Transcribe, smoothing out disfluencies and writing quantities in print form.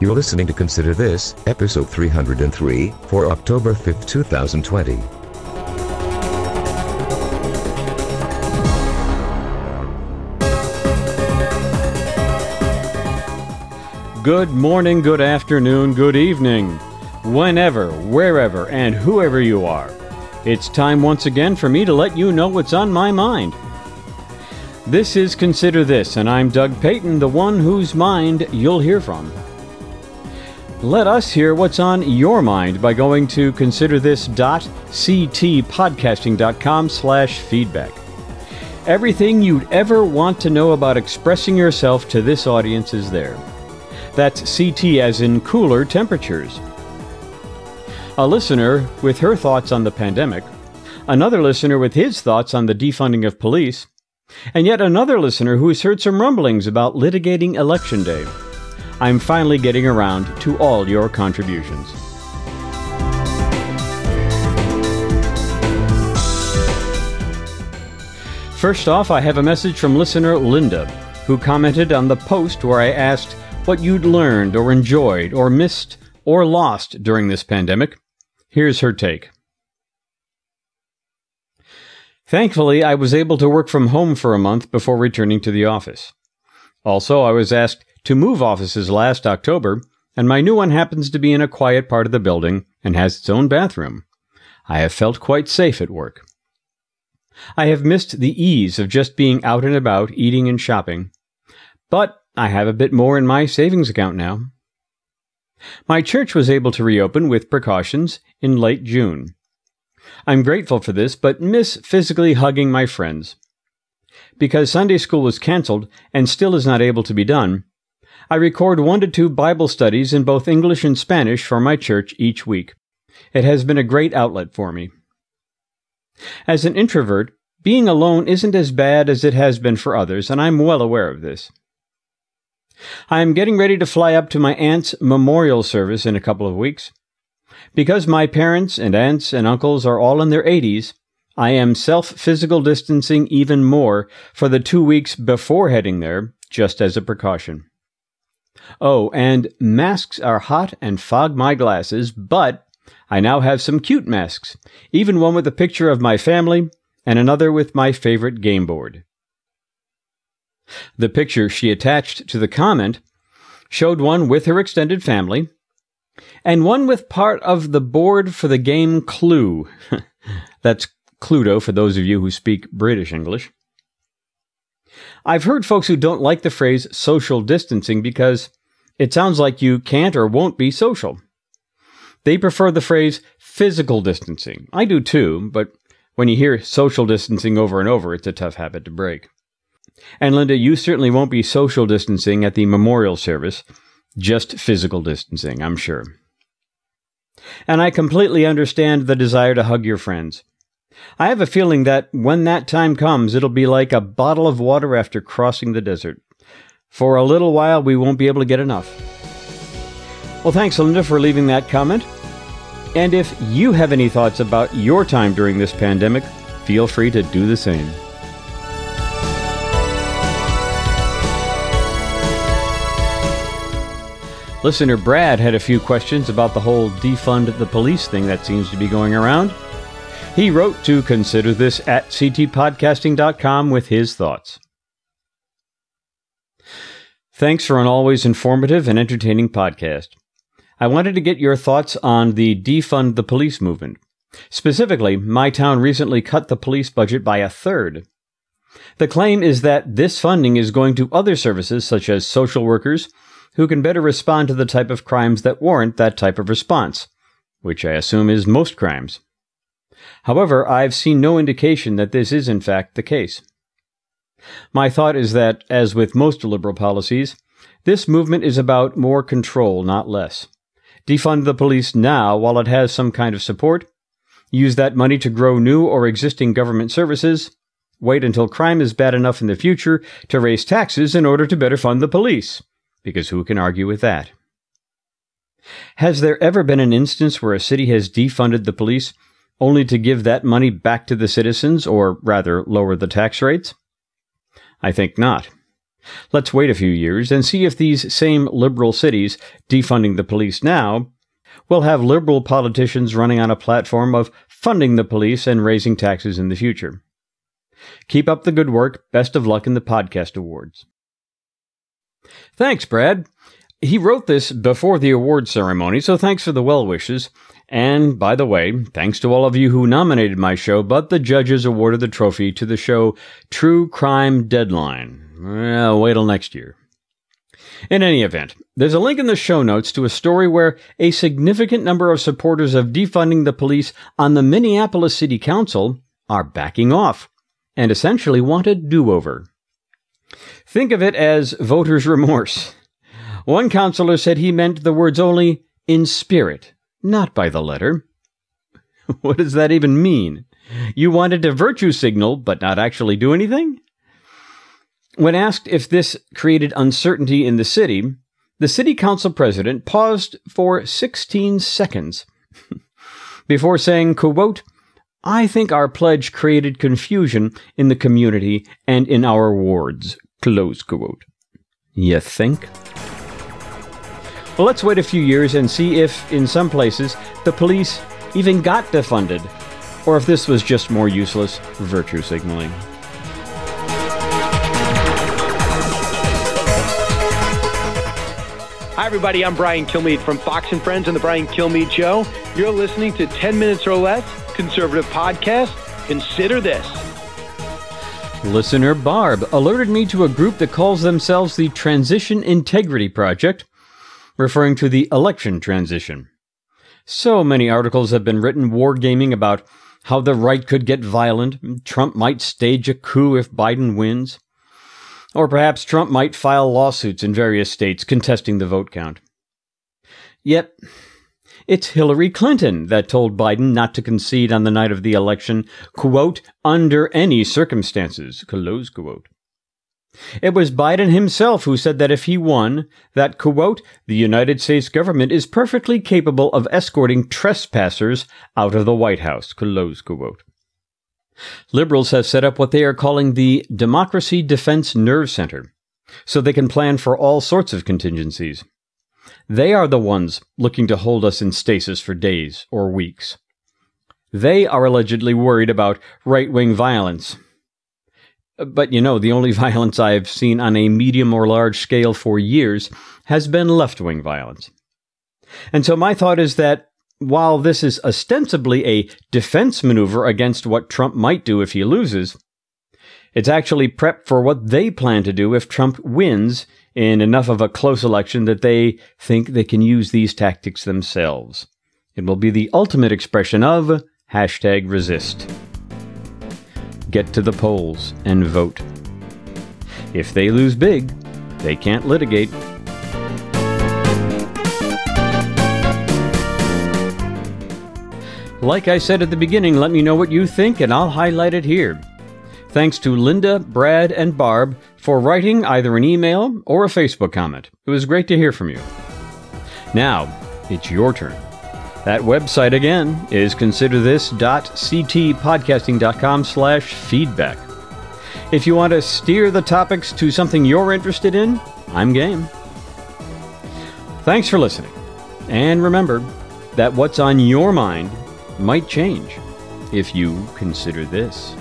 You're listening to Consider This, episode 303, for October 5, 2020. Good morning, good afternoon, good evening, whenever, wherever, and whoever you are. It's time once again for me to let you know what's on my mind. This is Consider This, and I'm Doug Payton, the one whose mind you'll hear from. Let us hear what's on your mind by going to considerthis.ctpodcasting.com/feedback. Everything you'd ever want to know about expressing yourself to this audience is there. That's CT as in cooler temperatures. A listener with her thoughts on the pandemic, another listener with his thoughts on the defunding of police, and yet another listener who has heard some rumblings about litigating Election Day. I'm finally getting around to all your contributions. First off, I have a message from listener Linda, who commented on the post where I asked what you'd learned or enjoyed or missed or lost during this pandemic. Here's her take. Thankfully, I was able to work from home for a month before returning to the office. Also, I was asked to move offices last October, and my new one happens to be in a quiet part of the building and has its own bathroom. I have felt quite safe at work. I have missed the ease of just being out and about, eating and shopping, but I have a bit more in my savings account now. My church was able to reopen with precautions in late June. I'm grateful for this, but miss physically hugging my friends. Because Sunday school was canceled and still is not able to be done, I record 1 to 2 Bible studies in both English and Spanish for my church each week. It has been a great outlet for me. As an introvert, being alone isn't as bad as it has been for others, and I'm well aware of this. I am getting ready to fly up to my aunt's memorial service in a couple of weeks. Because my parents and aunts and uncles are all in their 80s, I am self-physical distancing even more for the 2 weeks before heading there, just as a precaution. Oh, and masks are hot and fog my glasses, but I now have some cute masks, even one with a picture of my family and another with my favorite game board. The picture she attached to the comment showed one with her extended family and one with part of the board for the game Clue. That's Cluedo for those of you who speak British English. I've heard folks who don't like the phrase social distancing because it sounds like you can't or won't be social. They prefer the phrase physical distancing. I do too, but when you hear social distancing over and over, it's a tough habit to break. And Linda, you certainly won't be social distancing at the memorial service, just physical distancing, I'm sure. And I completely understand the desire to hug your friends. I have a feeling that when that time comes, it'll be like a bottle of water after crossing the desert. For a little while, we won't be able to get enough. Well, thanks, Linda, for leaving that comment. And if you have any thoughts about your time during this pandemic, feel free to do the same. Listener Brad had a few questions about the whole defund the police thing that seems to be going around. He wrote to considerthis@ctpodcasting.com with his thoughts. Thanks for an always informative and entertaining podcast. I wanted to get your thoughts on the defund the police movement. Specifically, my town recently cut the police budget by 1/3. The claim is that this funding is going to other services such as social workers, who can better respond to the type of crimes that warrant that type of response, which I assume is most crimes. However, I've seen no indication that this is in fact the case. My thought is that, as with most liberal policies, this movement is about more control, not less. Defund the police now while it has some kind of support, use that money to grow new or existing government services, wait until crime is bad enough in the future to raise taxes in order to better fund the police. Because who can argue with that? Has there ever been an instance where a city has defunded the police only to give that money back to the citizens, or rather lower the tax rates? I think not. Let's wait a few years and see if these same liberal cities defunding the police now will have liberal politicians running on a platform of funding the police and raising taxes in the future. Keep up the good work. Best of luck in the podcast awards. Thanks, Brad. He wrote this before the award ceremony, so thanks for the well wishes. And, by the way, thanks to all of you who nominated my show, but the judges awarded the trophy to the show True Crime Deadline. Well, wait till next year. In any event, there's a link in the show notes to a story where a significant number of supporters of defunding the police on the Minneapolis City Council are backing off and essentially want a do-over. Think of it as voters' remorse. One councilor said he meant the words only in spirit, not by the letter. What does that even mean? You wanted to virtue signal, but not actually do anything? When asked if this created uncertainty in the city council president paused for 16 seconds before saying, quote, "I think our pledge created confusion in the community and in our wards," close quote. You think? Well, let's wait a few years and see if, in some places, the police even got defunded, or if this was just more useless virtue signaling. Hi, everybody. I'm Brian Kilmeade from Fox and Friends and the Brian Kilmeade Show. You're listening to 10 Minutes or Less, conservative podcast. Consider this. Listener Barb alerted me to a group that calls themselves the Transition Integrity Project, referring to the election transition. So many articles have been written wargaming about how the right could get violent, Trump might stage a coup if Biden wins, or perhaps Trump might file lawsuits in various states contesting the vote count. Yet, it's Hillary Clinton that told Biden not to concede on the night of the election, quote, "under any circumstances," close quote. It was Biden himself who said that if he won, that, quote, "the United States government is perfectly capable of escorting trespassers out of the White House," close quote. Liberals have set up what they are calling the Democracy Defense Nerve Center, so they can plan for all sorts of contingencies. They are the ones looking to hold us in stasis for days or weeks. They are allegedly worried about right-wing violence. But you know, the only violence I've seen on a medium or large scale for years has been left-wing violence. And so my thought is that while this is ostensibly a defense maneuver against what Trump might do if he loses, it's actually prep for what they plan to do if Trump wins in enough of a close election that they think they can use these tactics themselves. It will be the ultimate expression of #resist. Get to the polls and vote. If they lose big, they can't litigate. Like I said at the beginning, let me know what you think, and I'll highlight it here. Thanks to Linda, Brad, and Barb for writing either an email or a Facebook comment. It was great to hear from you. Now, it's your turn. That website, again, is considerthis.ctpodcasting.com/feedback. If you want to steer the topics to something you're interested in, I'm game. Thanks for listening. And remember that what's on your mind might change if you consider this.